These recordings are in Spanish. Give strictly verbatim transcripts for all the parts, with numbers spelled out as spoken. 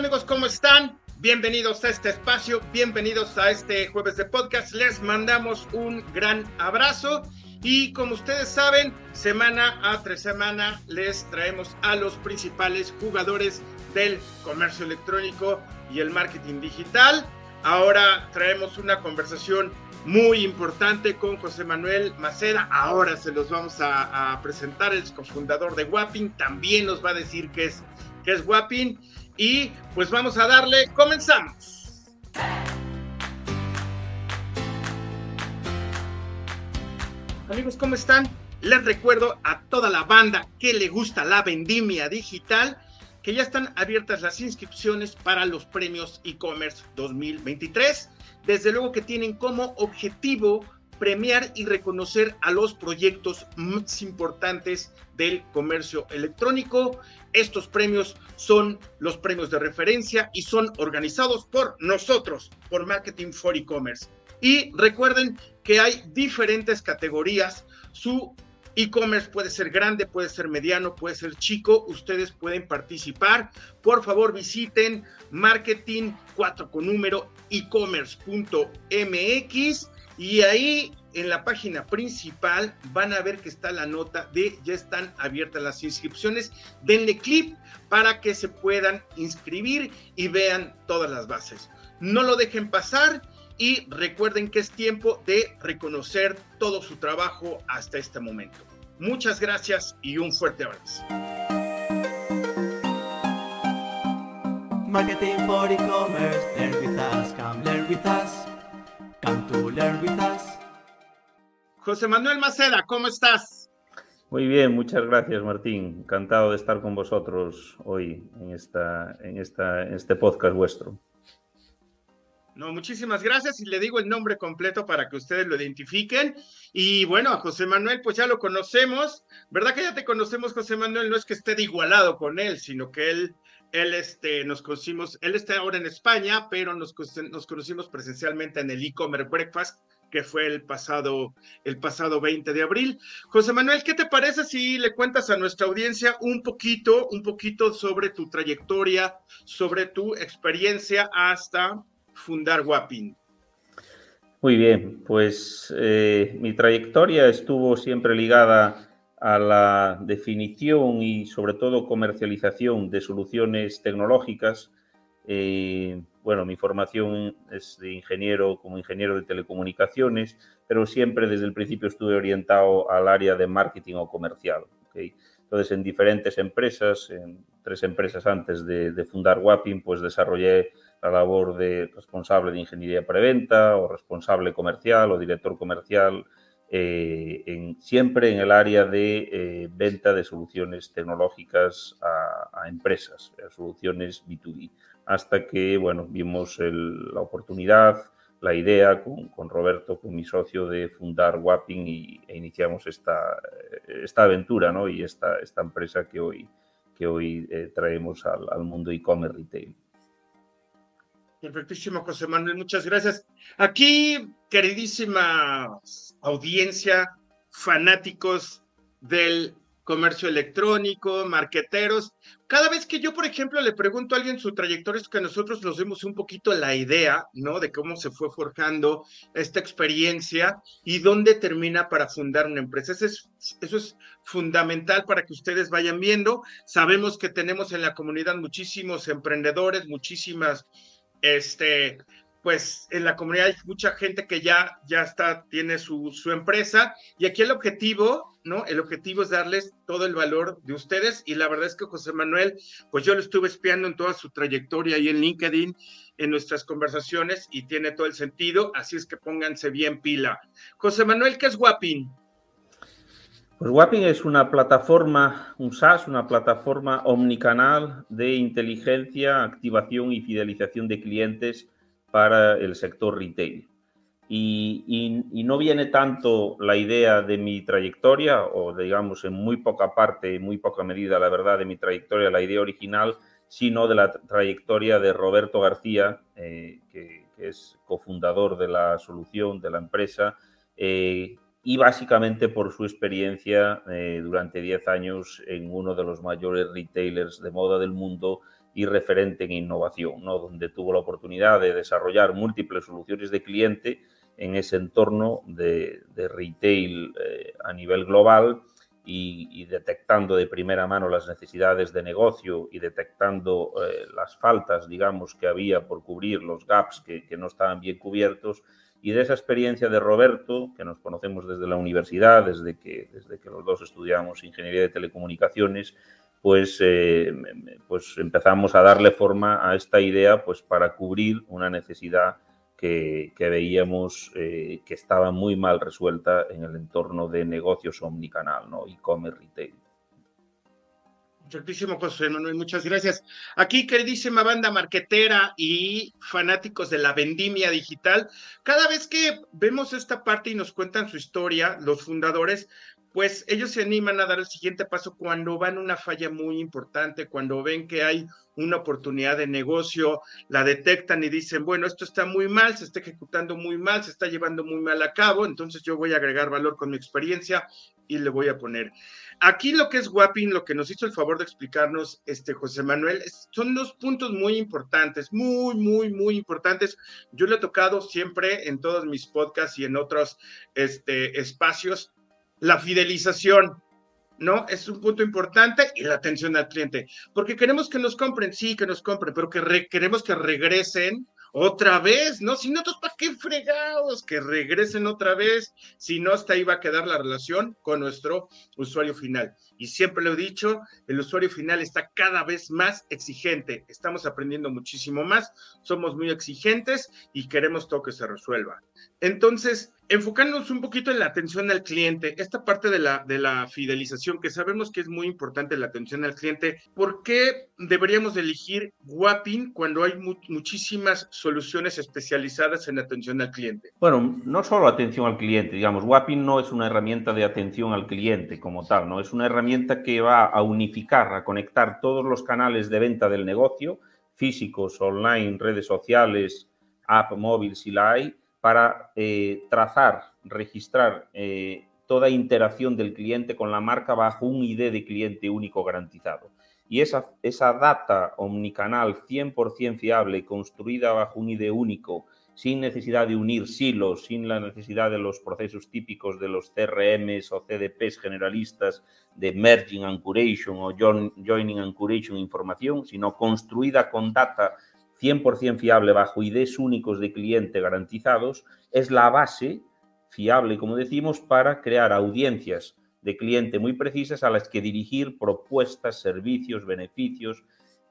amigos? ¿Cómo están? Bienvenidos a este espacio, bienvenidos a este jueves de podcast. Les mandamos un gran abrazo y, como ustedes saben, semana a tres semana les traemos a los principales jugadores del comercio electrónico y el marketing digital. Ahora traemos una conversación muy importante con José Manuel Maseda. Ahora se los vamos a, a presentar, el cofundador de Wapping. También nos va a decir qué es, qué es Wapping. Y pues vamos a darle, comenzamos. Amigos, ¿cómo están? Les recuerdo a toda la banda que le gusta la vendimia digital que ya están abiertas las inscripciones para los Premios eCommerce dos mil veintitrés. Desde luego que tienen como objetivo premiar y reconocer a los proyectos más importantes del comercio electrónico. Estos premios son los premios de referencia y son organizados por nosotros, por Marketing for E-Commerce. Y recuerden que hay diferentes categorías. Su e-commerce puede ser grande, puede ser mediano, puede ser chico. Ustedes pueden participar. Por favor, visiten marketing cuatro con número e-commerce punto m x y ahí en la página principal van a ver que está la nota de ya están abiertas las inscripciones. Denle clic para que se puedan inscribir y vean todas las bases. No lo dejen pasar. Y recuerden que es tiempo de reconocer todo su trabajo hasta este momento. Muchas gracias y un fuerte abrazo. Marketing for E-Commerce, learn with us, come learn with us, come to learn with us. José Manuel Maseda, ¿cómo estás? Muy bien, muchas gracias, Martín. Encantado de estar con vosotros hoy en, esta, en, esta, en este podcast vuestro. No, muchísimas gracias y le digo el nombre completo para que ustedes lo identifiquen. Y bueno, a José Manuel pues ya lo conocemos, ¿verdad que ya te conocemos, José Manuel? No es que esté igualado con él, sino que él, él este, nos conocimos, él está ahora en España, pero nos, nos conocimos presencialmente en el e-commerce breakfast que fue el pasado, el pasado veinte de abril. José Manuel, ¿qué te parece si le cuentas a nuestra audiencia un poquito, un poquito sobre tu trayectoria, sobre tu experiencia hasta fundar Wapping? Muy bien, pues eh, mi trayectoria estuvo siempre ligada a la definición y sobre todo comercialización de soluciones tecnológicas. Eh, bueno, mi formación es de ingeniero, como ingeniero de telecomunicaciones, pero siempre desde el principio estuve orientado al área de marketing o comercial, ¿okay? Entonces, en diferentes empresas, en tres empresas antes de, de fundar Wapping, pues desarrollé la labor de responsable de ingeniería preventa o responsable comercial o director comercial, eh, en, siempre en el área de eh, venta de soluciones tecnológicas a, a empresas, a soluciones B dos B, hasta que, bueno, vimos el, la oportunidad, la idea con, con Roberto, con mi socio, de fundar Wapping y, e iniciamos esta, esta aventura, ¿no? Y esta, esta empresa que hoy, que hoy eh, traemos al, al mundo e-commerce retail. Perfectísimo, José Manuel, muchas gracias. Aquí, queridísima audiencia, fanáticos del comercio electrónico, marqueteros, cada vez que yo, por ejemplo, le pregunto a alguien su trayectoria, es que nosotros nos demos un poquito la idea, ¿no?, de cómo se fue forjando esta experiencia y dónde termina para fundar una empresa. Eso es, eso es fundamental para que ustedes vayan viendo. Sabemos que tenemos en la comunidad muchísimos emprendedores, muchísimas Este, pues en la comunidad hay mucha gente que ya, ya está, tiene su, su empresa, y aquí el objetivo, ¿no? El objetivo es darles todo el valor de ustedes, y la verdad es que José Manuel, pues yo lo estuve espiando en toda su trayectoria ahí en LinkedIn, en nuestras conversaciones, y tiene todo el sentido, así es que pónganse bien pila. José Manuel, ¿qué es Wapping? Pues Wapping es una plataforma, un SaaS, una plataforma omnicanal de inteligencia, activación y fidelización de clientes para el sector retail. Y, y, y no viene tanto la idea de mi trayectoria, o digamos en muy poca parte, en muy poca medida, la verdad, de mi trayectoria, la idea original, sino de la trayectoria de Roberto García, eh, que, que es cofundador de la solución, de la empresa, eh, y básicamente por su experiencia eh, durante diez años en uno de los mayores retailers de moda del mundo, y referente en innovación, ¿no?, donde tuvo la oportunidad de desarrollar múltiples soluciones de cliente en ese entorno de, de retail eh, a nivel global y, y detectando de primera mano las necesidades de negocio y detectando eh, las faltas, digamos, que había por cubrir, los gaps que, que no estaban bien cubiertos. Y de esa experiencia de Roberto, que nos conocemos desde la universidad, desde que, desde que los dos estudiamos Ingeniería de Telecomunicaciones, pues, eh, pues empezamos a darle forma a esta idea, pues, para cubrir una necesidad que, que veíamos eh, que estaba muy mal resuelta en el entorno de negocios omnicanal, ¿no?, e-commerce retail. Perfectísimo, José Manuel, muchas gracias. Aquí, queridísima banda marquetera y fanáticos de la vendimia digital, cada vez que vemos esta parte y nos cuentan su historia, los fundadores, pues ellos se animan a dar el siguiente paso cuando van a una falla muy importante, cuando ven que hay una oportunidad de negocio, la detectan y dicen, bueno, esto está muy mal, se está ejecutando muy mal, se está llevando muy mal a cabo, entonces yo voy a agregar valor con mi experiencia y le voy a poner. Aquí lo que es Wapping, lo que nos hizo el favor de explicarnos este José Manuel, son dos puntos muy importantes, muy, muy, muy importantes. Yo lo he tocado siempre en todos mis podcasts y en otros este, espacios, la fidelización, ¿no? Es un punto importante, y la atención al cliente, porque queremos que nos compren, sí, que nos compren, pero que re- queremos que regresen otra vez, ¿no? Si no, ¿entonces para qué fregados? Que regresen otra vez, si no, hasta ahí va a quedar la relación con nuestro usuario final. Y siempre lo he dicho, el usuario final está cada vez más exigente, estamos aprendiendo muchísimo más, somos muy exigentes y queremos todo que se resuelva. Entonces, enfocándonos un poquito en la atención al cliente, esta parte de la, de la fidelización, que sabemos que es muy importante la atención al cliente, ¿por qué deberíamos elegir Wapping cuando hay mu- muchísimas soluciones especializadas en atención al cliente? Bueno, no solo atención al cliente, digamos, Wapping no es una herramienta de atención al cliente como tal, ¿no? Es una herramienta que va a unificar, a conectar todos los canales de venta del negocio, físicos, online, redes sociales, app móvil si la hay, para eh, trazar, registrar eh, toda interacción del cliente con la marca bajo un I D de cliente único garantizado. Y esa, esa data omnicanal cien por ciento fiable, construida bajo un I D único, sin necesidad de unir silos, sin la necesidad de los procesos típicos de los C R Ms o C D Ps generalistas de merging and curation o join, joining and curation información, sino construida con data cien por ciento fiable bajo I Ds únicos de cliente garantizados, es la base fiable, como decimos, para crear audiencias de cliente muy precisas a las que dirigir propuestas, servicios, beneficios,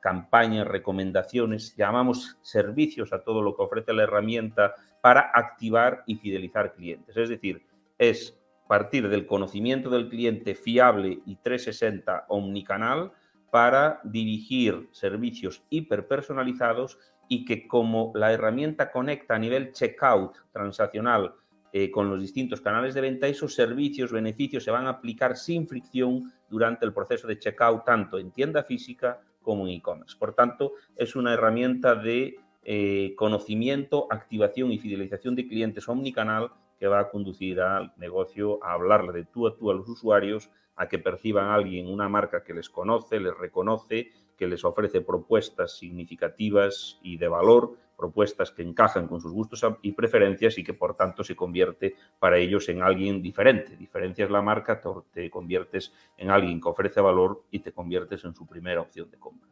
campañas, recomendaciones, llamamos servicios a todo lo que ofrece la herramienta para activar y fidelizar clientes. Es decir, es partir del conocimiento del cliente fiable y trescientos sesenta omnicanal para dirigir servicios hiperpersonalizados y que, como la herramienta conecta a nivel checkout transaccional eh, con los distintos canales de venta, esos servicios, beneficios se van a aplicar sin fricción durante el proceso de checkout, tanto en tienda física como en e-commerce. Por tanto, es una herramienta de eh, conocimiento, activación y fidelización de clientes omnicanal que va a conducir al negocio a hablarle de tú a tú a los usuarios, a que perciban a alguien, una marca que les conoce, les reconoce, que les ofrece propuestas significativas y de valor, propuestas que encajan con sus gustos y preferencias y que, por tanto, se convierte para ellos en alguien diferente. Diferencias la marca, te conviertes en alguien que ofrece valor y te conviertes en su primera opción de compra.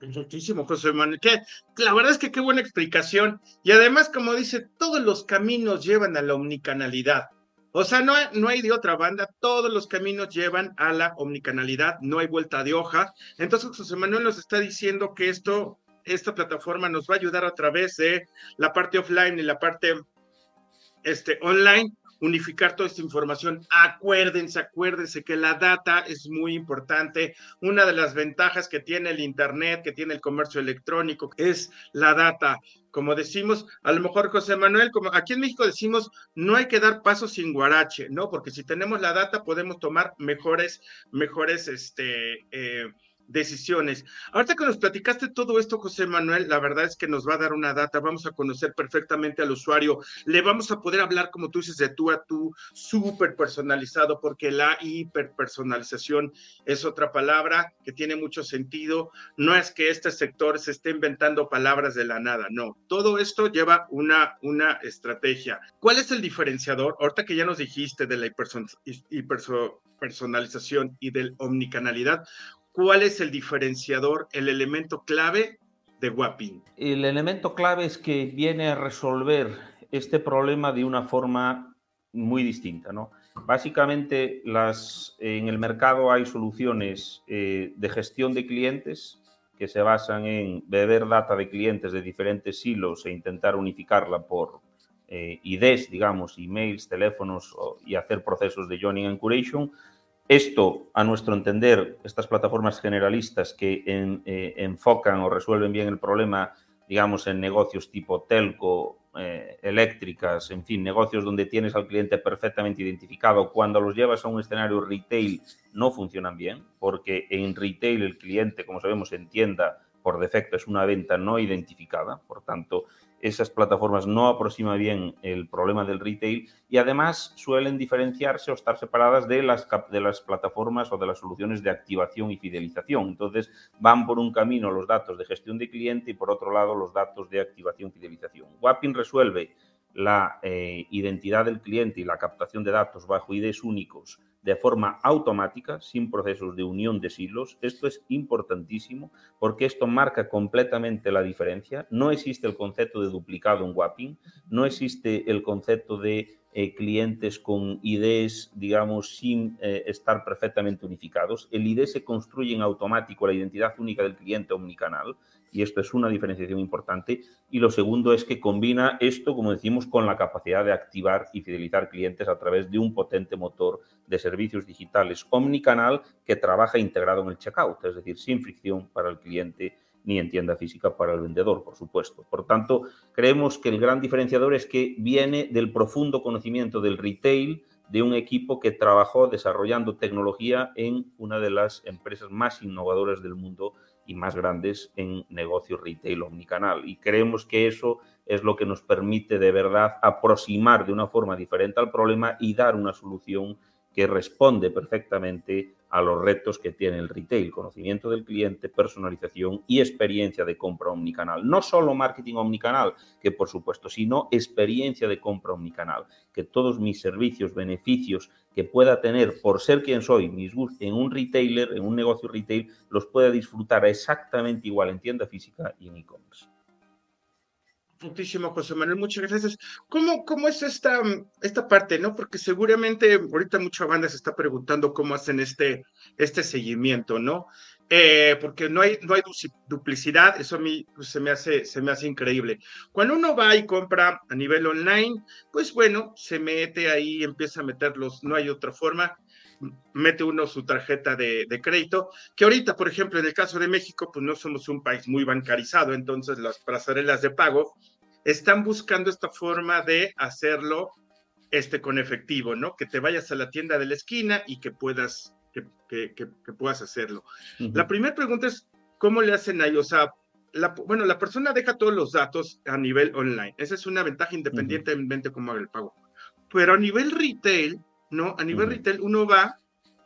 Perfectísimo, José Manuel. Que, la verdad es que qué buena explicación. Y además, como dice, todos los caminos llevan a la omnicanalidad. O sea, no, no hay de otra banda, todos los caminos llevan a la omnicanalidad, no hay vuelta de hoja. Entonces, José Manuel nos está diciendo que esto, esta plataforma nos va a ayudar a través de la parte offline y la parte este, online, unificar toda esta información. Acuérdense, acuérdense que la data es muy importante. Una de las ventajas que tiene el internet, que tiene el comercio electrónico, es la data. Como decimos, a lo mejor, José Manuel, como aquí en México decimos, no hay que dar pasos sin guarache, ¿no? Porque si tenemos la data podemos tomar mejores, mejores, este, eh, decisiones. Ahorita que nos platicaste todo esto, José Manuel, la verdad es que nos va a dar una data, vamos a conocer perfectamente al usuario, le vamos a poder hablar, como tú dices, de tú a tú, súper personalizado, porque la hiperpersonalización es otra palabra que tiene mucho sentido. No es que este sector se esté inventando palabras de la nada, no, todo esto lleva una, una estrategia. ¿Cuál es el diferenciador? Ahorita que ya nos dijiste de la hiperpersonalización y del omnicanalidad, ¿cuál es el diferenciador, el elemento clave de Wapping? El elemento clave es que viene a resolver este problema de una forma muy distinta, ¿no? Básicamente, las, en el mercado hay soluciones eh, de gestión de clientes que se basan en beber data de clientes de diferentes hilos e intentar unificarla por eh, I Ds, digamos, emails, teléfonos, y hacer procesos de joining and curation. Esto, a nuestro entender, estas plataformas generalistas que en, eh, enfocan o resuelven bien el problema, digamos, en negocios tipo telco, eh, eléctricas, en fin, negocios donde tienes al cliente perfectamente identificado, cuando los llevas a un escenario retail no funcionan bien, porque en retail el cliente, como sabemos, en tienda, por defecto es una venta no identificada, por tanto, esas plataformas no aproximan bien el problema del retail y además suelen diferenciarse o estar separadas de las, de las plataformas o de las soluciones de activación y fidelización. Entonces, van por un camino los datos de gestión de cliente y por otro lado los datos de activación y fidelización. Wapping resuelve la eh, identidad del cliente y la captación de datos bajo I Ds únicos de forma automática, sin procesos de unión de silos. Esto es importantísimo porque esto marca completamente la diferencia. No existe el concepto de duplicado en Wapping, no existe el concepto de eh, clientes con I Ds, digamos, sin eh, estar perfectamente unificados. El I D se construye en automático, la identidad única del cliente omnicanal, y esto es una diferenciación importante. Y lo segundo es que combina esto, como decimos, con la capacidad de activar y fidelizar clientes a través de un potente motor de servicios digitales omnicanal que trabaja integrado en el checkout, es decir, sin fricción para el cliente ni en tienda física para el vendedor, por supuesto. Por tanto, creemos que el gran diferenciador es que viene del profundo conocimiento del retail de un equipo que trabajó desarrollando tecnología en una de las empresas más innovadoras del mundo y más grandes en negocio retail omnicanal. Y creemos que eso es lo que nos permite de verdad aproximar de una forma diferente al problema y dar una solución que responde perfectamente a los retos que tiene el retail: conocimiento del cliente, personalización y experiencia de compra omnicanal. No solo marketing omnicanal, que por supuesto, sino experiencia de compra omnicanal. Que todos mis servicios, beneficios que pueda tener por ser quien soy, mis gustos en un retailer, en un negocio retail, los pueda disfrutar exactamente igual en tienda física y en e-commerce. Muchísimo, José Manuel, muchas gracias. ¿Cómo, cómo es esta, esta parte, no? Porque seguramente ahorita mucha banda se está preguntando cómo hacen este, este seguimiento, ¿no? Eh, porque no hay, no hay duplicidad, eso a mí pues, se me hace, se me hace increíble. Cuando uno va y compra a nivel online, pues bueno, se mete ahí, empieza a meterlos, no hay otra forma. Mete uno su tarjeta de, de crédito, que ahorita, por ejemplo, en el caso de México, pues no somos un país muy bancarizado, entonces las pasarelas de pago están buscando esta forma de hacerlo este, con efectivo, ¿no? Que te vayas a la tienda de la esquina y que puedas, que, que, que, que puedas hacerlo. Uh-huh. La primera pregunta es, ¿cómo le hacen ahí? O sea, la, bueno, la persona deja todos los datos a nivel online. Esa es una ventaja independientemente de cómo haga el pago. Pero a nivel retail, ¿no? A nivel uh-huh. retail uno va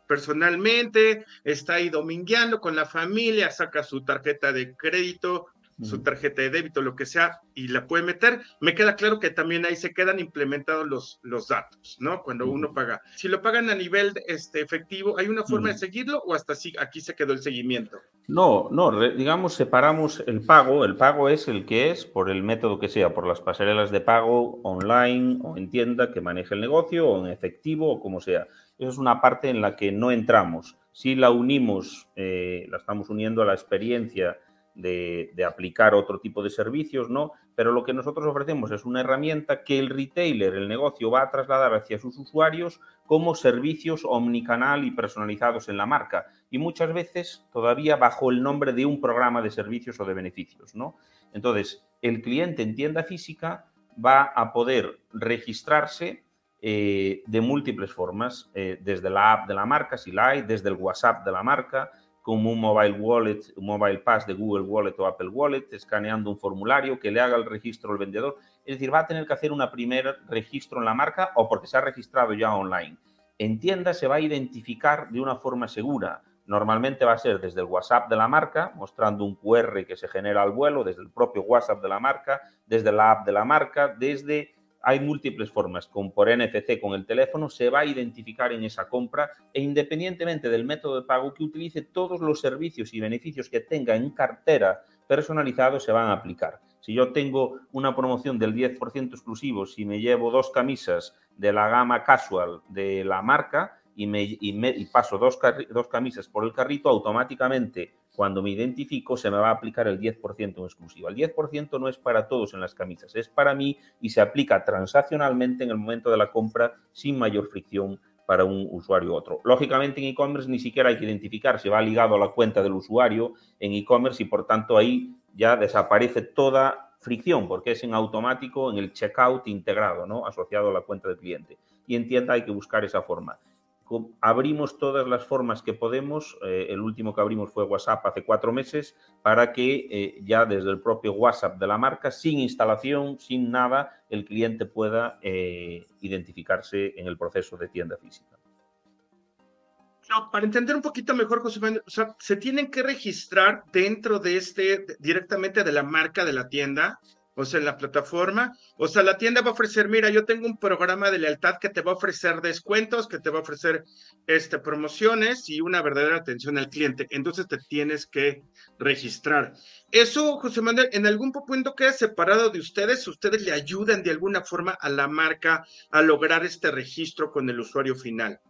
personalmente, está ahí domingueando con la familia, saca su tarjeta de crédito, uh-huh. su tarjeta de débito, lo que sea, y la puede meter. Me queda claro que también ahí se quedan implementados los, los datos, ¿no? Cuando uh-huh. uno paga. Si lo pagan a nivel este, efectivo, ¿hay una forma uh-huh. de seguirlo o hasta sí, aquí se quedó el seguimiento? No, no, digamos, separamos el pago. El pago es el que es, por el método que sea, por las pasarelas de pago online o en tienda que maneje el negocio o en efectivo o como sea. Eso es una parte en la que no entramos. Si la unimos, eh, la estamos uniendo a la experiencia de, de aplicar otro tipo de servicios, ¿no? Pero lo que nosotros ofrecemos es una herramienta que el retailer, el negocio, va a trasladar hacia sus usuarios como servicios omnicanal y personalizados en la marca. Y muchas veces todavía bajo el nombre de un programa de servicios o de beneficios, ¿no? Entonces, el cliente en tienda física va a poder registrarse eh, de múltiples formas, eh, desde la app de la marca, si la hay, desde el WhatsApp de la marca, con un mobile wallet, un mobile pass de Google Wallet o Apple Wallet, escaneando un formulario que le haga el registro al vendedor. Es decir, va a tener que hacer un primer registro en la marca o porque se ha registrado ya online. En tienda se va a identificar de una forma segura. Normalmente va a ser desde el WhatsApp de la marca, mostrando un cu erre que se genera al vuelo, desde el propio WhatsApp de la marca, desde la app de la marca, desde... Hay múltiples formas. Con, por ene efe ce, con el teléfono, se va a identificar en esa compra e, independientemente del método de pago que utilice, todos los servicios y beneficios que tenga en cartera personalizados se van a aplicar. Si yo tengo una promoción del diez por ciento exclusivo, si me llevo dos camisas de la gama casual de la marca y, me, y, me, y paso dos, dos camisas por el carrito, automáticamente, cuando me identifico, se me va a aplicar el diez por ciento en exclusiva. El diez por ciento no es para todos en las camisas, es para mí y se aplica transaccionalmente en el momento de la compra sin mayor fricción para un usuario u otro. Lógicamente, en e-commerce ni siquiera hay que identificar, se va ligado a la cuenta del usuario en e-commerce y, por tanto, ahí ya desaparece toda fricción porque es en automático en el checkout integrado, ¿no?, asociado a la cuenta del cliente. Y en tienda hay que buscar esa forma. Abrimos todas las formas que podemos, eh, el último que abrimos fue WhatsApp hace cuatro meses, para que eh, ya desde el propio WhatsApp de la marca, sin instalación, sin nada, el cliente pueda eh, identificarse en el proceso de tienda física. No, para entender un poquito mejor, José Manuel, o sea, ¿se tienen que registrar dentro de este, directamente de la marca de la tienda? O sea, en la plataforma, o sea, la tienda va a ofrecer, mira, yo tengo un programa de lealtad que te va a ofrecer descuentos, que te va a ofrecer este, promociones y una verdadera atención al cliente. Entonces, te tienes que registrar. Eso, José Manuel, en algún punto queda separado de ustedes. ¿Ustedes le ayudan de alguna forma a la marca a lograr este registro con el usuario final?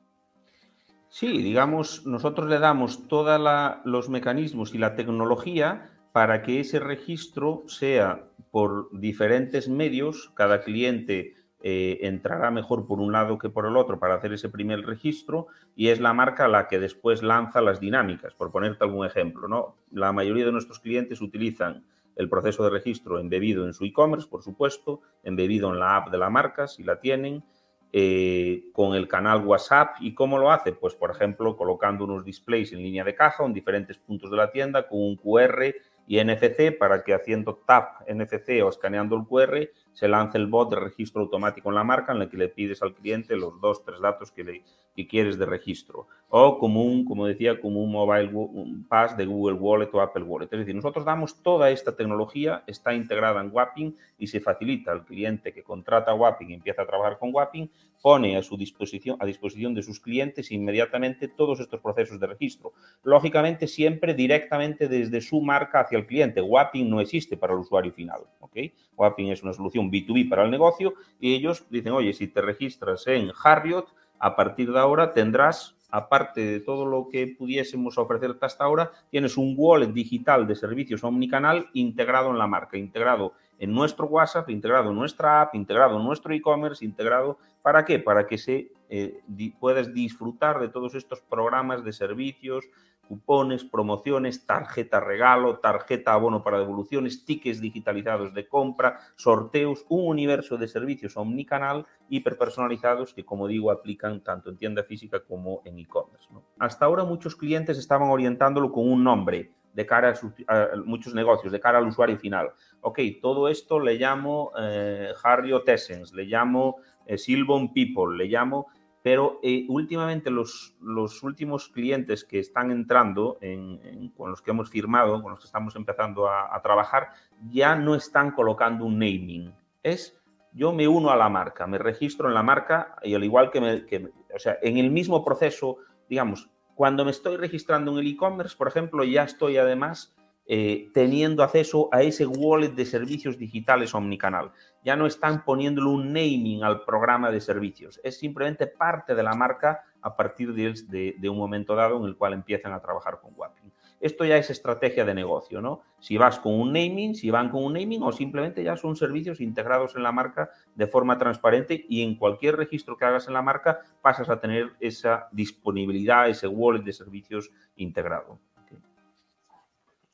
Sí, digamos, nosotros le damos todos los mecanismos y la tecnología para que ese registro sea por diferentes medios. Cada cliente eh, entrará mejor por un lado que por el otro para hacer ese primer registro y es la marca la que después lanza las dinámicas, por ponerte algún ejemplo, ¿no? La mayoría de nuestros clientes utilizan el proceso de registro embebido en su e-commerce, por supuesto, embebido en la app de la marca, si la tienen, eh, con el canal WhatsApp. ¿Y cómo lo hace? Pues, por ejemplo, colocando unos displays en línea de caja en diferentes puntos de la tienda con un cu erre y ene efe ce para que haciendo tap ene efe ce o escaneando el cu erre se lance el bot de registro automático en la marca en el que le pides al cliente los dos, tres datos que, le, que quieres de registro. O como un, como decía, como un mobile un pass de Google Wallet o Apple Wallet. Es decir, nosotros damos toda esta tecnología, está integrada en Wapping y se facilita al cliente que contrata Wapping y empieza a trabajar con Wapping, pone a su disposición, a disposición de sus clientes inmediatamente todos estos procesos de registro. Lógicamente, siempre directamente desde su marca hacia el cliente. Wapping no existe para el usuario final, ¿ok? Wapping es una solución be dos be para el negocio y ellos dicen, oye, si te registras en Harriott, a partir de ahora tendrás, aparte de todo lo que pudiésemos ofrecerte hasta ahora, tienes un wallet digital de servicios omnicanal integrado en la marca, integrado en nuestro WhatsApp, integrado en nuestra app, integrado en nuestro e-commerce, integrado, ¿para qué? Para que se eh, di, puedas disfrutar de todos estos programas de servicios, cupones, promociones, tarjeta regalo, tarjeta abono para devoluciones, tickets digitalizados de compra, sorteos, un universo de servicios omnicanal hiperpersonalizados que, como digo, aplican tanto en tienda física como en e-commerce, ¿no? Hasta ahora muchos clientes estaban orientándolo con un nombre, de cara a, su, a muchos negocios, de cara al usuario final. Ok, todo esto le llamo eh, Harriott Essence, le llamo eh, Silbon People, le llamo... Pero eh, últimamente los, los últimos clientes que están entrando, en, en, con los que hemos firmado, con los que estamos empezando a, a trabajar, ya no están colocando un naming. Es, yo me uno a la marca, me registro en la marca y al igual que me... Que, o sea, en el mismo proceso, digamos... Cuando me estoy registrando en el e-commerce, por ejemplo, ya estoy además eh, teniendo acceso a ese wallet de servicios digitales omnicanal. Ya no están poniéndole un naming al programa de servicios. Es simplemente parte de la marca a partir de, de, de un momento dado en el cual empiezan a trabajar con Wapping. Esto ya es estrategia de negocio, ¿no? Si vas con un naming, si van con un naming o simplemente ya son servicios integrados en la marca de forma transparente y en cualquier registro que hagas en la marca pasas a tener esa disponibilidad, ese wallet de servicios integrado.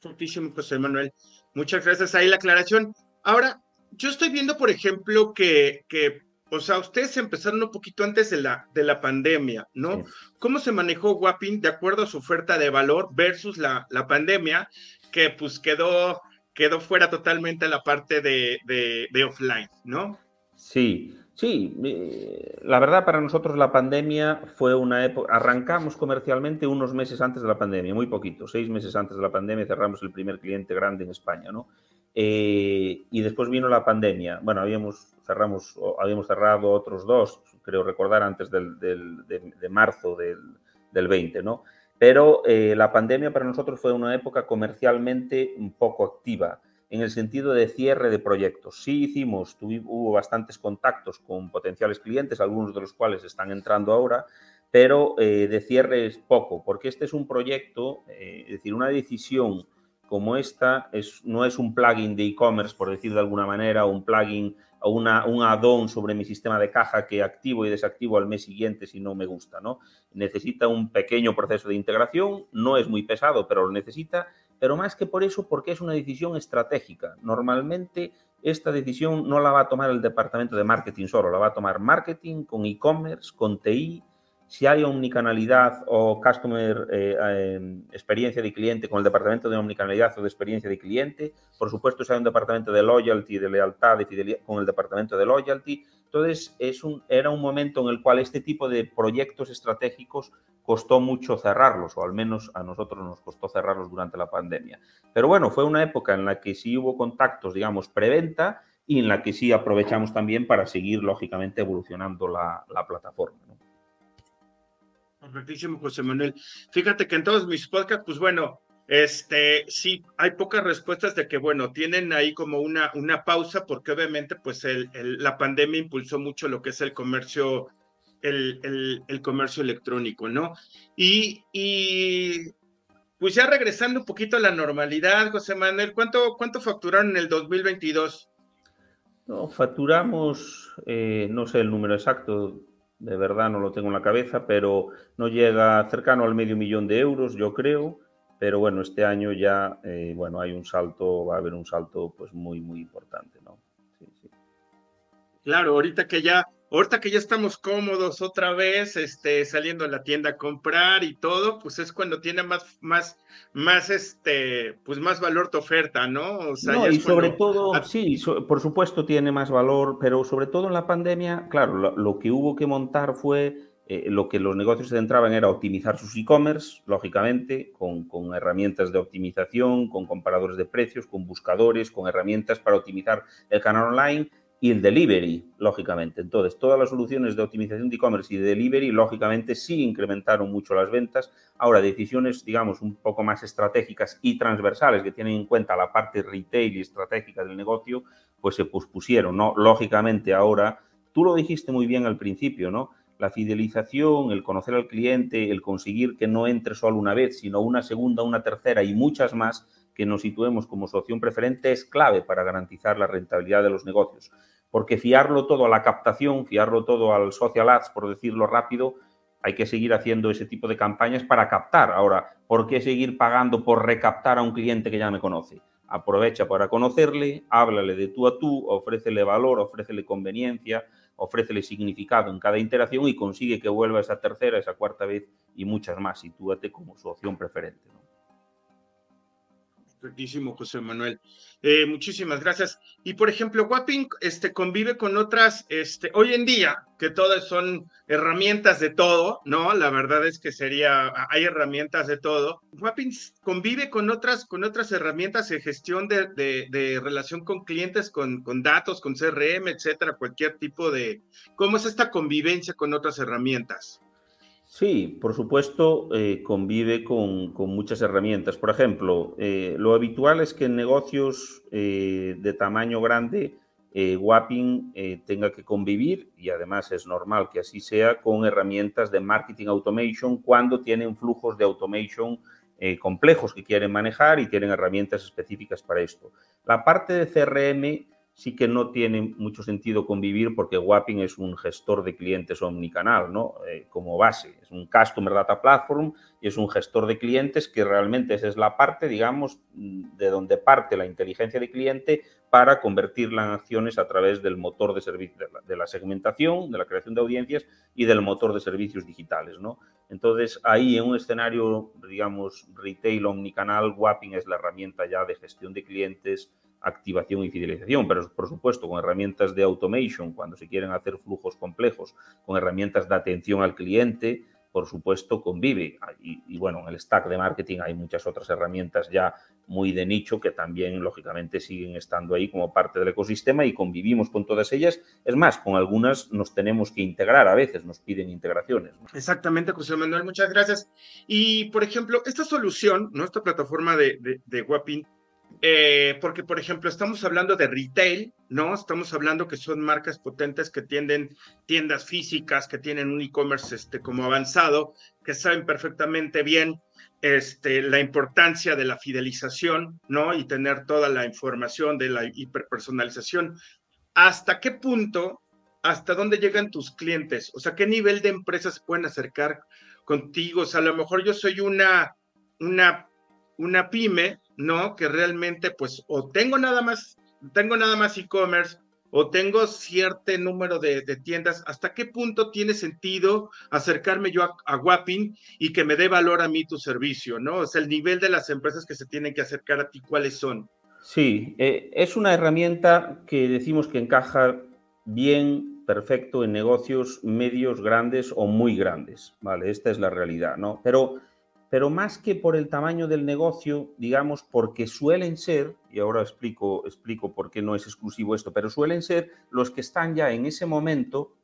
Muchísimo, José Manuel. Muchas gracias ahí la aclaración. Ahora, yo estoy viendo, por ejemplo, que, que O sea, ustedes empezaron un poquito antes de la, de la pandemia, ¿no? Sí. ¿Cómo se manejó Wapping de acuerdo a su oferta de valor versus la, la pandemia, que pues quedó, quedó fuera totalmente la parte de, de, de offline, ¿no? Sí, sí. La verdad, para nosotros la pandemia fue una época... Arrancamos comercialmente unos meses antes de la pandemia, muy poquito. Seis meses antes de la pandemia cerramos el primer cliente grande en España, ¿no? Eh, y después vino la pandemia. Bueno, habíamos, cerramos, habíamos cerrado otros dos, creo recordar, antes del, del, de, de marzo del, del veinte, ¿no? Pero eh, la pandemia para nosotros fue una época comercialmente un poco activa, en el sentido de cierre de proyectos. Sí hicimos, tuvimos, hubo bastantes contactos con potenciales clientes, algunos de los cuales están entrando ahora, pero eh, de cierre es poco, porque este es un proyecto, eh, es decir, una decisión como esta es, no es un plugin de e-commerce, por decir de alguna manera, un plugin o una, un add-on sobre mi sistema de caja que activo y desactivo al mes siguiente si no me gusta, ¿no? Necesita un pequeño proceso de integración, no es muy pesado, pero lo necesita, pero más que por eso, porque es una decisión estratégica. Normalmente esta decisión no la va a tomar el departamento de marketing solo, la va a tomar marketing con e-commerce, con T I, si hay omnicanalidad o customer eh, eh, experiencia de cliente con el departamento de omnicanalidad o de experiencia de cliente. Por supuesto, si hay un departamento de loyalty, de lealtad, de fidelidad con el departamento de loyalty. Entonces, es un, era un momento en el cual este tipo de proyectos estratégicos costó mucho cerrarlos, o al menos a nosotros nos costó cerrarlos durante la pandemia. Pero bueno, fue una época en la que sí hubo contactos, digamos, preventa, y en la que sí aprovechamos también para seguir, lógicamente, evolucionando la, la plataforma, ¿no? Perfectísimo, José Manuel. Fíjate que en todos mis podcasts, pues bueno, este, sí, hay pocas respuestas de que, bueno, tienen ahí como una, una pausa, porque obviamente, pues, el, el, la pandemia impulsó mucho lo que es el comercio, el, el, el comercio electrónico, ¿no? Y, y, pues, ya regresando un poquito a la normalidad, José Manuel, ¿cuánto, cuánto facturaron en el dos mil veintidós? No, facturamos, eh, no sé el número exacto, de verdad no lo tengo en la cabeza, pero no llega cercano al medio millón de euros, yo creo, pero bueno, este año ya, eh, bueno, hay un salto, va a haber un salto pues muy, muy importante, ¿no? Sí, sí. Claro, ahorita que ya, ahorita que ya estamos cómodos otra vez, este, saliendo a la tienda a comprar y todo, pues es cuando tiene más, más, más, este, pues más valor tu oferta, ¿no? O sea, no, y sobre cuando... todo, sí, so, por supuesto tiene más valor, pero sobre todo en la pandemia, claro, lo, lo que hubo que montar fue, eh, lo que los negocios se centraban era optimizar sus e-commerce, lógicamente, con, con herramientas de optimización, con comparadores de precios, con buscadores, con herramientas para optimizar el canal online, y el delivery, lógicamente. Entonces, todas las soluciones de optimización de e-commerce y de delivery, lógicamente, sí incrementaron mucho las ventas. Ahora, decisiones, digamos, un poco más estratégicas y transversales que tienen en cuenta la parte retail y estratégica del negocio, pues se pospusieron, ¿no? Lógicamente, ahora, tú lo dijiste muy bien al principio, ¿no? La fidelización, el conocer al cliente, el conseguir que no entre solo una vez, sino una segunda, una tercera y muchas más, que nos situemos como su opción preferente, es clave para garantizar la rentabilidad de los negocios. Porque fiarlo todo a la captación, fiarlo todo al social ads, por decirlo rápido, hay que seguir haciendo ese tipo de campañas para captar. Ahora, ¿por qué seguir pagando por recaptar a un cliente que ya me conoce? Aprovecha para conocerle, háblale de tú a tú, ofrécele valor, ofrécele conveniencia, ofrécele significado en cada interacción y consigue que vuelva esa tercera, esa cuarta vez y muchas más. Sitúate como su opción preferente, ¿no? Perfectísimo, José Manuel. Eh, muchísimas gracias. Y, por ejemplo, Wapping este, convive con otras, este, hoy en día, que todas son herramientas de todo, ¿no? La verdad es que sería, hay herramientas de todo. Wapping convive con otras, con otras herramientas de gestión de, de, de relación con clientes, con, con datos, con C R M, etcétera, cualquier tipo de... ¿Cómo es esta convivencia con otras herramientas? Sí, por supuesto, eh, convive con, con muchas herramientas. Por ejemplo, eh, lo habitual es que en negocios eh, de tamaño grande, eh, Wapping eh, tenga que convivir, y además es normal que así sea, con herramientas de marketing automation cuando tienen flujos de automation eh, complejos que quieren manejar y tienen herramientas específicas para esto. La parte de C R M sí que no tiene mucho sentido convivir porque Wapping es un gestor de clientes omnicanal, ¿no? Eh, como base. Es un Customer Data Platform y es un gestor de clientes que realmente esa es la parte, digamos, de donde parte la inteligencia de cliente para convertirla en acciones a través del motor de servicios, de la segmentación, de la creación de audiencias y del motor de servicios digitales, ¿no? Entonces, ahí en un escenario, digamos, retail omnicanal, Wapping es la herramienta ya de gestión de clientes, activación y fidelización, pero por supuesto con herramientas de automation, cuando se quieren hacer flujos complejos, con herramientas de atención al cliente, por supuesto convive. Y, y bueno, en el stack de marketing hay muchas otras herramientas ya muy de nicho que también, lógicamente, siguen estando ahí como parte del ecosistema y convivimos con todas ellas. Es más, con algunas nos tenemos que integrar a veces, nos piden integraciones, ¿no? Exactamente, José Manuel, muchas gracias. Y, por ejemplo, esta solución, ¿no? Esta plataforma de, de, de Wapping, Eh, porque, por ejemplo, estamos hablando de retail, ¿no? Estamos hablando que son marcas potentes que tienden tiendas físicas, que tienen un e-commerce este, como avanzado, que saben perfectamente bien este, la importancia de la fidelización, ¿no? Y tener toda la información de la hiperpersonalización. ¿Hasta qué punto, hasta dónde llegan tus clientes? O sea, ¿qué nivel de empresas pueden acercar contigo? O sea, a lo mejor yo soy una, una, una pyme, ¿no? Que realmente, pues, o tengo nada más, tengo nada más e-commerce, o tengo cierto número de, de tiendas. ¿Hasta qué punto tiene sentido acercarme yo a, a Wapping y que me dé valor a mí tu servicio, ¿no? O sea, el nivel de las empresas que se tienen que acercar a ti, ¿cuáles son? Sí, eh, es una herramienta que decimos que encaja bien, perfecto en negocios medios, grandes o muy grandes, ¿vale? Esta es la realidad, ¿no? Pero... Pero más que por el tamaño del negocio, digamos, porque suelen ser, y ahora explico, explico por qué no es exclusivo esto, pero suelen ser los que están ya en ese momento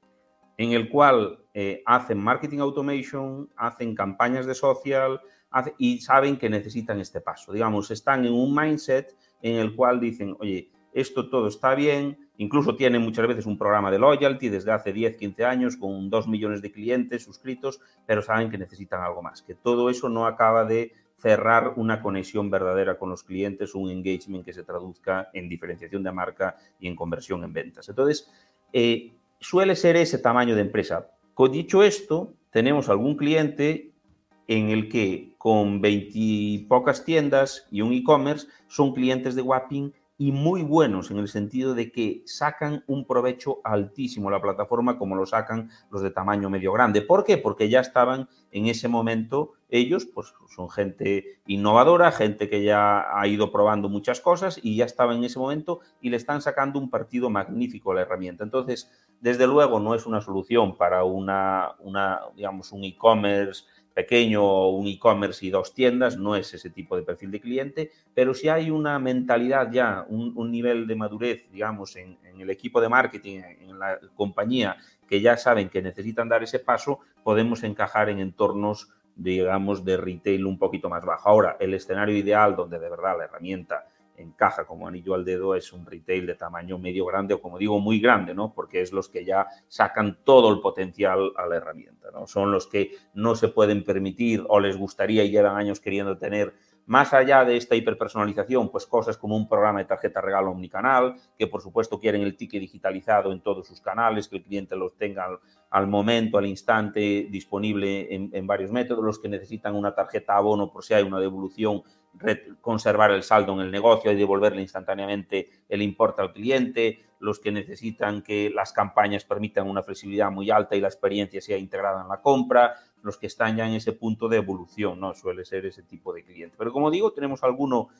en el cual eh, hacen marketing automation, hacen campañas de social hace, y saben que necesitan este paso. Digamos, están en un mindset en el cual dicen, oye, esto todo está bien, incluso tienen muchas veces un programa de loyalty desde hace diez, quince años con dos millones de clientes suscritos, pero saben que necesitan algo más, que todo eso no acaba de cerrar una conexión verdadera con los clientes, un engagement que se traduzca en diferenciación de marca y en conversión en ventas. Entonces, eh, suele ser ese tamaño de empresa. Dicho esto, tenemos algún cliente en el que con veinte y pocas tiendas y un e-commerce son clientes de Wapping y muy buenos en el sentido de que sacan un provecho altísimo a la plataforma como lo sacan los de tamaño medio grande. ¿Por qué? Porque ya estaban en ese momento ellos, pues son gente innovadora, gente que ya ha ido probando muchas cosas y ya estaban en ese momento y le están sacando un partido magnífico a la herramienta. Entonces, desde luego no es una solución para una, una digamos, un e-commerce pequeño o un e-commerce y dos tiendas, no es ese tipo de perfil de cliente, pero si hay una mentalidad ya, un, un nivel de madurez, digamos, en, en el equipo de marketing, en la compañía, que ya saben que necesitan dar ese paso, podemos encajar en entornos, digamos, de retail un poquito más bajo. Ahora, el escenario ideal donde de verdad la herramienta encaja como anillo al dedo es un retail de tamaño medio grande o, como digo, muy grande, ¿no? Porque es los que ya sacan todo el potencial a la herramienta, ¿no? Son los que no se pueden permitir o les gustaría y llevan años queriendo tener, más allá de esta hiperpersonalización, pues cosas como un programa de tarjeta regalo omnicanal, que por supuesto quieren el ticket digitalizado en todos sus canales, que el cliente los tenga al, al momento, al instante, disponible en, en varios métodos, los que necesitan una tarjeta abono por si hay una devolución, conservar el saldo en el negocio y devolverle instantáneamente el importe al cliente, los que necesitan que las campañas permitan una flexibilidad muy alta y la experiencia sea integrada en la compra, los que están ya en ese punto de evolución, ¿no? Suele ser ese tipo de cliente. Pero como digo, tenemos alguno,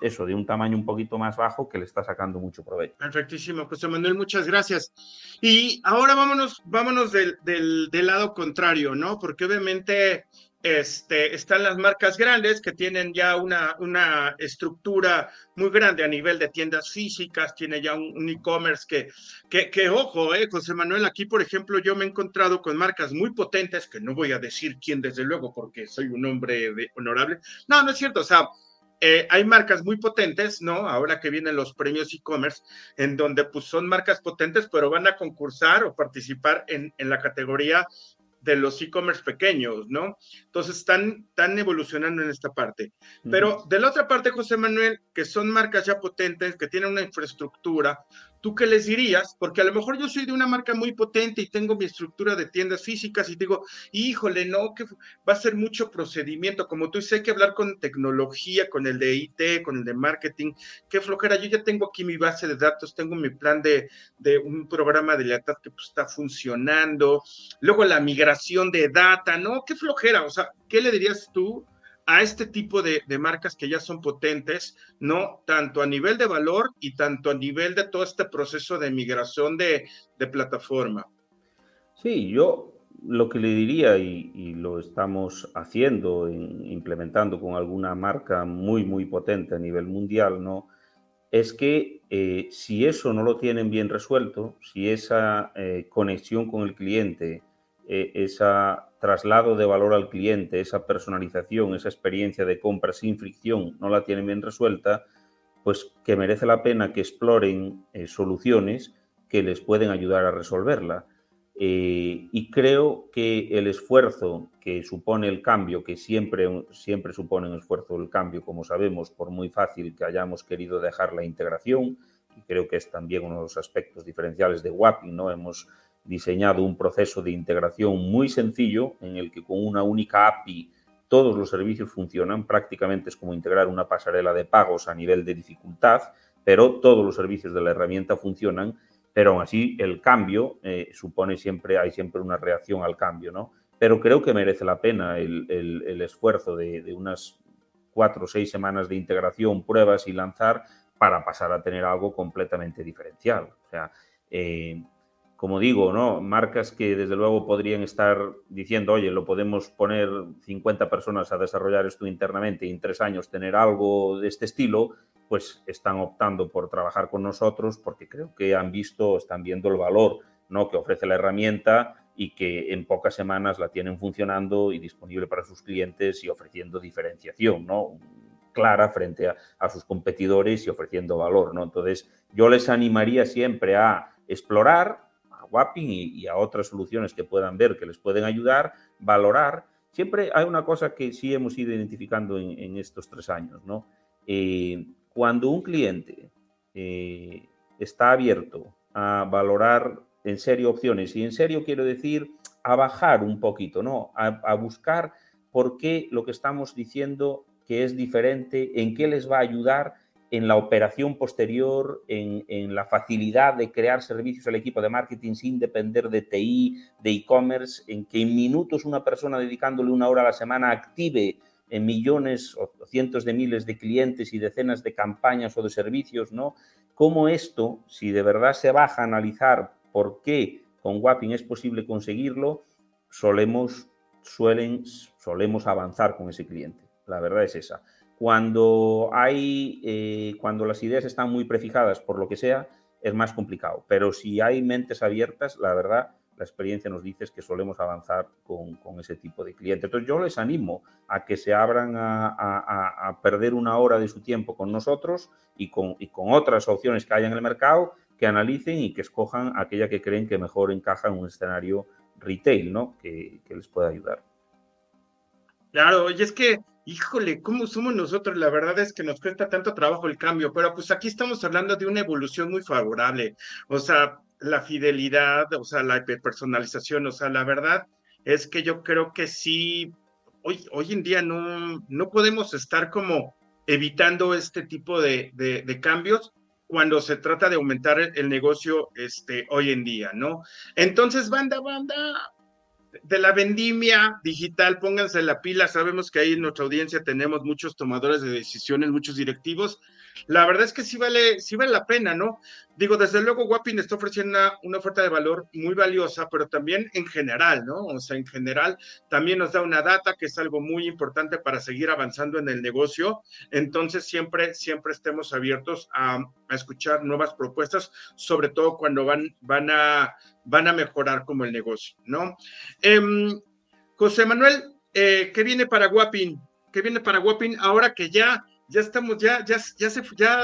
eso, de un tamaño un poquito más bajo que le está sacando mucho provecho. Perfectísimo, José Manuel, muchas gracias. Y ahora vámonos, vámonos del, del, del lado contrario, ¿no? Porque obviamente... Este, están las marcas grandes que tienen ya una, una estructura muy grande a nivel de tiendas físicas, tiene ya un, un e-commerce que, que, que, ojo, eh, José Manuel, aquí, por ejemplo, yo me he encontrado con marcas muy potentes, que no voy a decir quién, desde luego, porque soy un hombre de, honorable. No, no es cierto, o sea, eh, hay marcas muy potentes, ¿no? Ahora que vienen los premios e-commerce, en donde pues son marcas potentes, pero van a concursar o participar en, en la categoría de los e-commerce pequeños, ¿no? Entonces, están, están evolucionando en esta parte. Pero de la otra parte, José Manuel, que son marcas ya potentes, que tienen una infraestructura, ¿tú qué les dirías? Porque a lo mejor yo soy de una marca muy potente y tengo mi estructura de tiendas físicas y digo, híjole, no, que va a ser mucho procedimiento, como tú dices, hay que hablar con tecnología, con el de I T, con el de marketing, qué flojera, yo ya tengo aquí mi base de datos, tengo mi plan de, de un programa de lealtad que pues, está funcionando, luego la migración de data, no, qué flojera, o sea, ¿qué le dirías tú a este tipo de, de marcas que ya son potentes, ¿no? Tanto a nivel de valor y tanto a nivel de todo este proceso de migración de, de plataforma. Sí, yo lo que le diría, y, y lo estamos haciendo, en, implementando con alguna marca muy, muy potente a nivel mundial, ¿no? Es que eh, si eso no lo tienen bien resuelto, si esa eh, conexión con el cliente, eh, esa traslado de valor al cliente, esa personalización, esa experiencia de compra sin fricción no la tienen bien resuelta, pues que merece la pena que exploren eh, soluciones que les pueden ayudar a resolverla. Eh, y creo que el esfuerzo que supone el cambio, que siempre, siempre supone un esfuerzo el cambio, como sabemos, por muy fácil que hayamos querido dejar la integración, y creo que es también uno de los aspectos diferenciales de Wapping, ¿no? Hemos diseñado un proceso de integración muy sencillo en el que con una única A P I todos los servicios funcionan, prácticamente es como integrar una pasarela de pagos a nivel de dificultad, pero todos los servicios de la herramienta funcionan, pero aún así el cambio eh, supone siempre, hay siempre una reacción al cambio, ¿no? Pero creo que merece la pena el, el, el esfuerzo de, de unas cuatro o seis semanas de integración, pruebas y lanzar para pasar a tener algo completamente diferencial. O sea, eh, como digo, ¿no? Marcas que desde luego podrían estar diciendo, oye, lo podemos poner cincuenta personas a desarrollar esto internamente y en tres años tener algo de este estilo, pues están optando por trabajar con nosotros porque creo que han visto, están viendo el valor, ¿no? Que ofrece la herramienta y que en pocas semanas la tienen funcionando y disponible para sus clientes y ofreciendo diferenciación, ¿no? Clara frente a, a sus competidores y ofreciendo valor, ¿no? Entonces, yo les animaría siempre a explorar Wapping y, y a otras soluciones que puedan ver que les pueden ayudar, valorar. Siempre hay una cosa que sí hemos ido identificando en, en estos tres años, ¿no? Eh, cuando un cliente eh, está abierto a valorar en serio opciones, y en serio quiero decir a bajar un poquito, ¿no? A, a buscar por qué lo que estamos diciendo que es diferente, en qué les va a ayudar en la operación posterior, en, en la facilidad de crear servicios al equipo de marketing sin depender de T I, de e-commerce, en que en minutos una persona dedicándole una hora a la semana active en millones o cientos de miles de clientes y decenas de campañas o de servicios, ¿no? Cómo esto, si de verdad se baja a analizar por qué con Wapping es posible conseguirlo, solemos, suelen, solemos avanzar con ese cliente. La verdad es esa. Cuando hay, eh, cuando las ideas están muy prefijadas por lo que sea, es más complicado. Pero si hay mentes abiertas, la verdad, la experiencia nos dice que solemos avanzar con, con ese tipo de clientes. Entonces, yo les animo a que se abran a, a, a perder una hora de su tiempo con nosotros y con, y con otras opciones que haya en el mercado, que analicen y que escojan aquella que creen que mejor encaja en un escenario retail, ¿no? Que, que les pueda ayudar. Claro, y es que híjole, ¿cómo somos nosotros? La verdad es que nos cuesta tanto trabajo el cambio, pero pues aquí estamos hablando de una evolución muy favorable, o sea, la fidelidad, o sea, la hiperpersonalización, o sea, la verdad es que yo creo que sí, hoy, hoy en día no, no podemos estar como evitando este tipo de, de, de cambios cuando se trata de aumentar el, el negocio este, hoy en día, ¿no? Entonces, banda, banda... de la vendimia digital, pónganse la pila, sabemos que ahí en nuestra audiencia tenemos muchos tomadores de decisiones, muchos directivos, la verdad es que sí vale, sí vale la pena, ¿no? Digo, desde luego Wapping está ofreciendo una, una oferta de valor muy valiosa, pero también en general, ¿no? O sea, en general también nos da una data que es algo muy importante para seguir avanzando en el negocio, entonces siempre, siempre estemos abiertos a, a escuchar nuevas propuestas, sobre todo cuando van, van a... van a mejorar como el negocio, ¿no? Eh, José Manuel, eh, ¿qué viene para Wapping? ¿Qué viene para Wapping ahora que ya, ya estamos, ya, ya, ya, se, ya,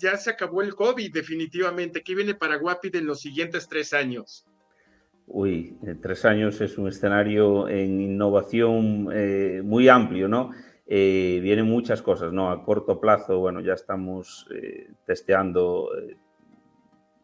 ya se acabó el COVID definitivamente? ¿Qué viene para Wapping en los siguientes tres años? Uy, tres años es un escenario en innovación eh, muy amplio, ¿no? Eh, vienen muchas cosas, ¿no? A corto plazo, bueno, ya estamos eh, testeando... Eh,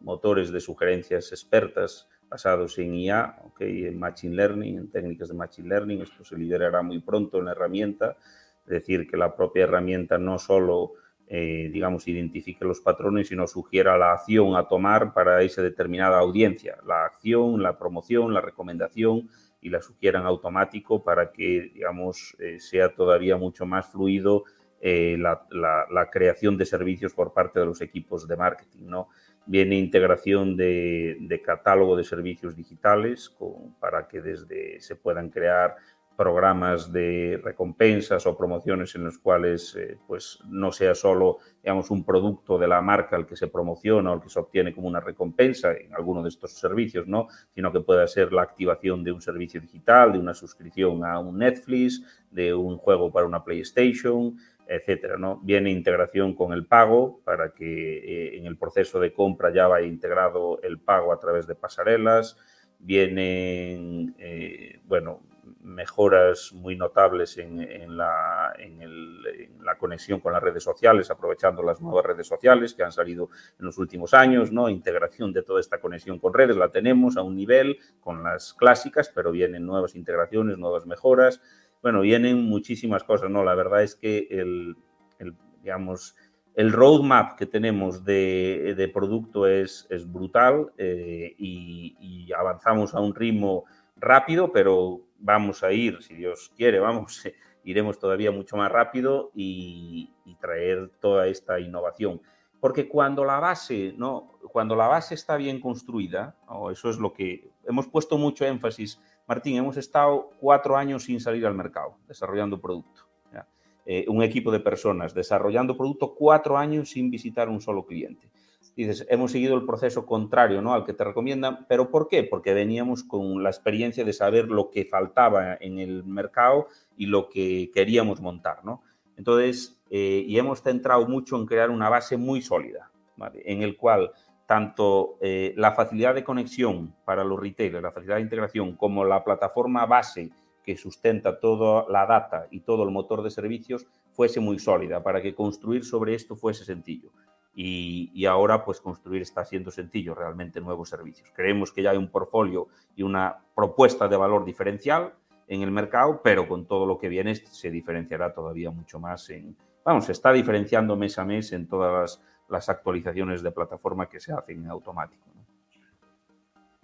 motores de sugerencias expertas basados en I A, okay, en Machine Learning, en técnicas de Machine Learning. Esto se liderará muy pronto en la herramienta, es decir, que la propia herramienta no solo, eh, digamos, identifique los patrones, sino sugiera la acción a tomar para esa determinada audiencia. La acción, la promoción, la recomendación, y la sugieran automático para que, digamos, eh, sea todavía mucho más fluido eh, la, la, la creación de servicios por parte de los equipos de marketing, ¿no? Viene integración de, de catálogo de servicios digitales con, para que desde se puedan crear programas de recompensas o promociones en los cuales eh, pues no sea solo, digamos, un producto de la marca al que se promociona o el que se obtiene como una recompensa en alguno de estos servicios, ¿no? Sino que pueda ser la activación de un servicio digital, de una suscripción a un Netflix, de un juego para una PlayStation, etcétera, ¿no? Viene integración con el pago para que eh, en el proceso de compra ya vaya integrado el pago a través de pasarelas. Vienen, eh, bueno, mejoras muy notables en, en, la, en, el, en la conexión con las redes sociales, aprovechando las nuevas redes sociales que han salido en los últimos años, ¿no? Integración de toda esta conexión con redes, la tenemos a un nivel con las clásicas, pero vienen nuevas integraciones, nuevas mejoras. Bueno, vienen muchísimas cosas, ¿no? La verdad es que el, el digamos, el roadmap que tenemos de, de producto es, es brutal eh, y, y avanzamos a un ritmo rápido, pero vamos a ir, si Dios quiere, vamos, eh, iremos todavía mucho más rápido y, y traer toda esta innovación. Porque cuando la base, ¿no? Cuando la base está bien construida, oh, eso es lo que hemos puesto mucho énfasis. Martín, hemos estado cuatro años sin salir al mercado desarrollando producto. ¿Ya? Eh, un equipo de personas desarrollando producto cuatro años sin visitar un solo cliente. Dices, hemos seguido el proceso contrario, ¿no?, al que te recomiendan, pero ¿por qué? Porque veníamos con la experiencia de saber lo que faltaba en el mercado y lo que queríamos montar, ¿no? Entonces, eh, y hemos centrado mucho en crear una base muy sólida, ¿vale?, en el cual tanto eh, la facilidad de conexión para los retailers, la facilidad de integración, como la plataforma base que sustenta toda la data y todo el motor de servicios fuese muy sólida, para que construir sobre esto fuese sencillo. Y, y ahora, pues, construir está siendo sencillo, realmente nuevos servicios. Creemos que ya hay un portfolio y una propuesta de valor diferencial en el mercado, pero con todo lo que viene se diferenciará todavía mucho más. En, vamos, se está diferenciando mes a mes en todas las, las actualizaciones de plataforma que se hacen en automático, ¿no?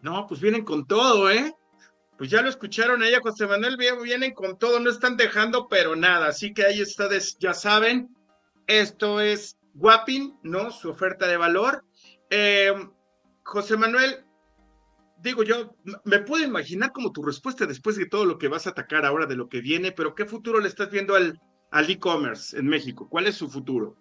No, pues vienen con todo, ¿eh? Pues ya lo escucharon ahí a José Manuel, vienen con todo, no están dejando, pero nada. Así que ahí ustedes ya saben, esto es Wapping, ¿no? Su oferta de valor. Eh, José Manuel, digo yo, me puedo imaginar como tu respuesta después de todo lo que vas a atacar ahora, de lo que viene, pero ¿qué futuro le estás viendo al, al e-commerce en México? ¿Cuál es su futuro?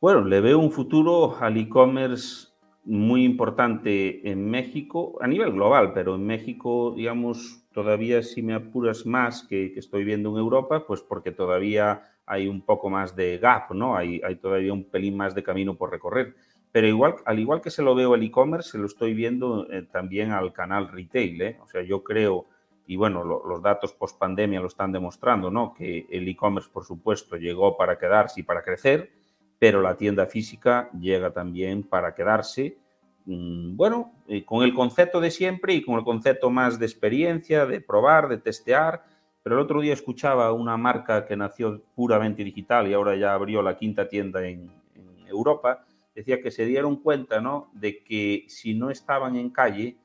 Bueno, le veo un futuro al e-commerce muy importante en México, a nivel global, pero en México, digamos, todavía, si me apuras, más que, que estoy viendo en Europa, pues porque todavía hay un poco más de gap, ¿no? Hay, hay todavía un pelín más de camino por recorrer. Pero igual, al igual que se lo veo al e-commerce, se lo estoy viendo eh, también al canal retail, ¿eh? O sea, yo creo, y bueno, lo, los datos post-pandemia lo están demostrando, ¿no?, que el e-commerce, por supuesto, llegó para quedarse y para crecer, pero la tienda física llega también para quedarse, mmm, bueno, eh, con el concepto de siempre y con el concepto más de experiencia, de probar, de testear. Pero el otro día escuchaba una marca que nació puramente digital y ahora ya abrió la quinta tienda en, en Europa. Decía que se dieron cuenta, ¿no?, de que si no estaban en calle,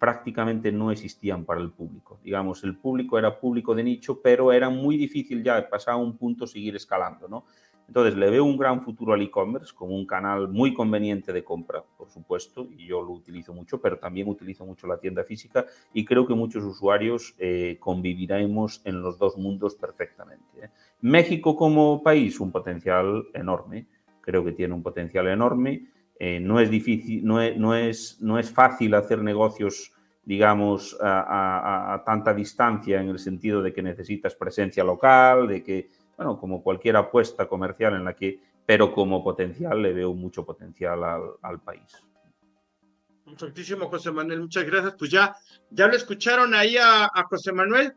prácticamente no existían para el público. Digamos, el público era público de nicho, pero era muy difícil ya pasar a un punto seguir escalando, ¿no? Entonces, le veo un gran futuro al e-commerce como un canal muy conveniente de compra, por supuesto, y yo lo utilizo mucho, pero también utilizo mucho la tienda física y creo que muchos usuarios eh, conviviremos en los dos mundos perfectamente, ¿eh? México como país, un potencial enorme, creo que tiene un potencial enorme. Eh, no es difícil, no es, no es, no es fácil hacer negocios, digamos, a, a, a tanta distancia, en el sentido de que necesitas presencia local, de que, bueno, como cualquier apuesta comercial en la que, pero como potencial, le veo mucho potencial al, al país. Perfectísimo, José Manuel, muchas gracias. Pues ya, ya lo escucharon ahí a, a José Manuel.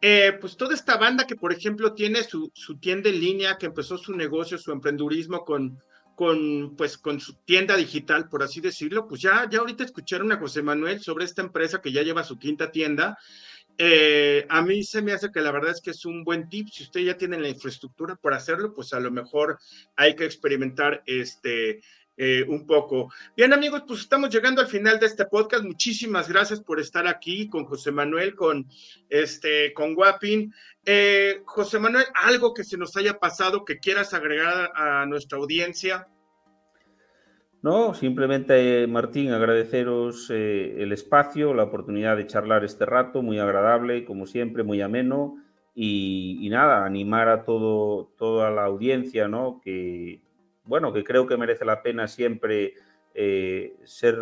Eh, pues toda esta banda que, por ejemplo, tiene su, su tienda en línea, que empezó su negocio, su emprendurismo con, con, pues, con su tienda digital, por así decirlo, pues ya, ya ahorita escucharon a José Manuel sobre esta empresa que ya lleva su quinta tienda. Eh, a mí se me hace que la verdad es que es un buen tip. Si ustedes ya tienen la infraestructura para hacerlo, pues a lo mejor hay que experimentar este eh, un poco. Bien, amigos, pues estamos llegando al final de este podcast. Muchísimas gracias por estar aquí con José Manuel, con, este, con Wapping. Eh, José Manuel, algo que se nos haya pasado que quieras agregar a nuestra audiencia. No, simplemente, Martín, agradeceros eh, el espacio, la oportunidad de charlar este rato, muy agradable, como siempre, muy ameno, y, y nada, animar a todo, toda la audiencia, ¿no? Que, bueno, que creo que merece la pena siempre eh, ser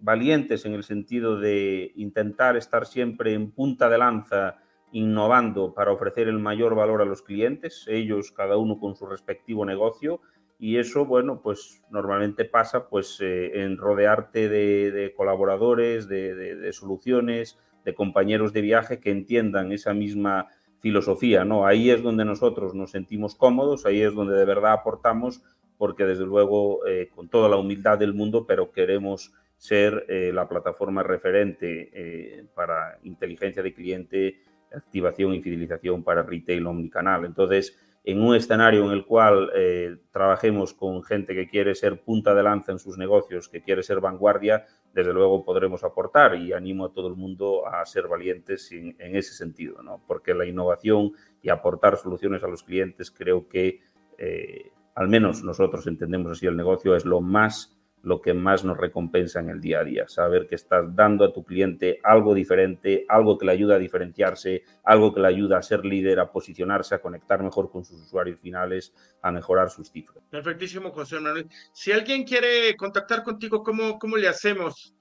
valientes en el sentido de intentar estar siempre en punta de lanza, innovando para ofrecer el mayor valor a los clientes, ellos, cada uno con su respectivo negocio. Y eso, bueno, pues normalmente pasa pues eh, en rodearte de, de colaboradores, de, de, de soluciones, de compañeros de viaje que entiendan esa misma filosofía, ¿no? Ahí es donde nosotros nos sentimos cómodos, ahí es donde de verdad aportamos, porque desde luego, eh, con toda la humildad del mundo, pero queremos ser eh, la plataforma referente eh, para inteligencia de cliente, activación y fidelización para retail omnicanal. Entonces, en un escenario en el cual eh, trabajemos con gente que quiere ser punta de lanza en sus negocios, que quiere ser vanguardia, desde luego podremos aportar, y animo a todo el mundo a ser valientes en, en ese sentido, ¿no? Porque la innovación y aportar soluciones a los clientes, creo que, eh, al menos nosotros entendemos así el negocio, es lo más, lo que más nos recompensa en el día a día. Saber que estás dando a tu cliente algo diferente, algo que le ayuda a diferenciarse, algo que le ayuda a ser líder, a posicionarse, a conectar mejor con sus usuarios finales, a mejorar sus cifras. Perfectísimo, José Manuel. Si alguien quiere contactar contigo, ¿cómo, cómo le hacemos?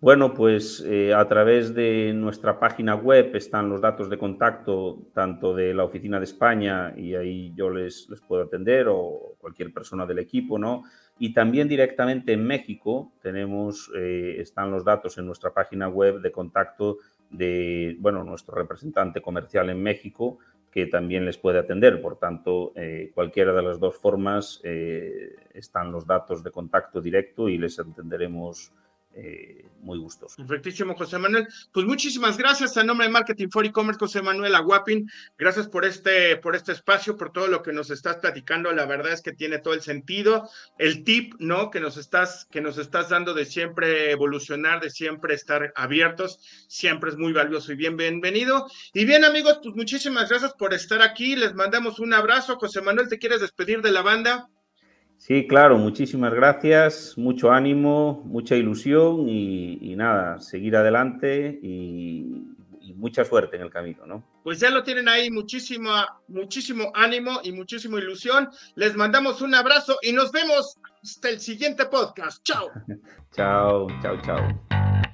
Bueno, pues eh, a través de nuestra página web están los datos de contacto tanto de la oficina de España, y ahí yo les, les puedo atender, o cualquier persona del equipo, ¿no? Y también directamente en México tenemos, eh, están los datos en nuestra página web de contacto de, bueno, nuestro representante comercial en México, que también les puede atender. Por tanto, eh, cualquiera de las dos formas eh, están los datos de contacto directo y les atenderemos eh, muy gustosos. Perfectísimo, José Manuel. Pues muchísimas gracias, en nombre de Marketing for E-Commerce, José Manuel, a Wapping. Gracias por este, por este espacio, por todo lo que nos estás platicando. La verdad es que tiene todo el sentido. El tip, ¿no?, que nos estás, que nos estás dando de siempre evolucionar, de siempre estar abiertos, siempre es muy valioso y bien, bienvenido. Y bien, amigos, pues muchísimas gracias por estar aquí. Les mandamos un abrazo. José Manuel, ¿te quieres despedir de la banda? Sí, claro, muchísimas gracias, mucho ánimo, mucha ilusión y, y nada, seguir adelante y, y mucha suerte en el camino, ¿no? Pues ya lo tienen ahí, muchísimo, muchísimo ánimo y muchísima ilusión. Les mandamos un abrazo y nos vemos hasta el siguiente podcast. ¡Chao! Chao, chao, chao.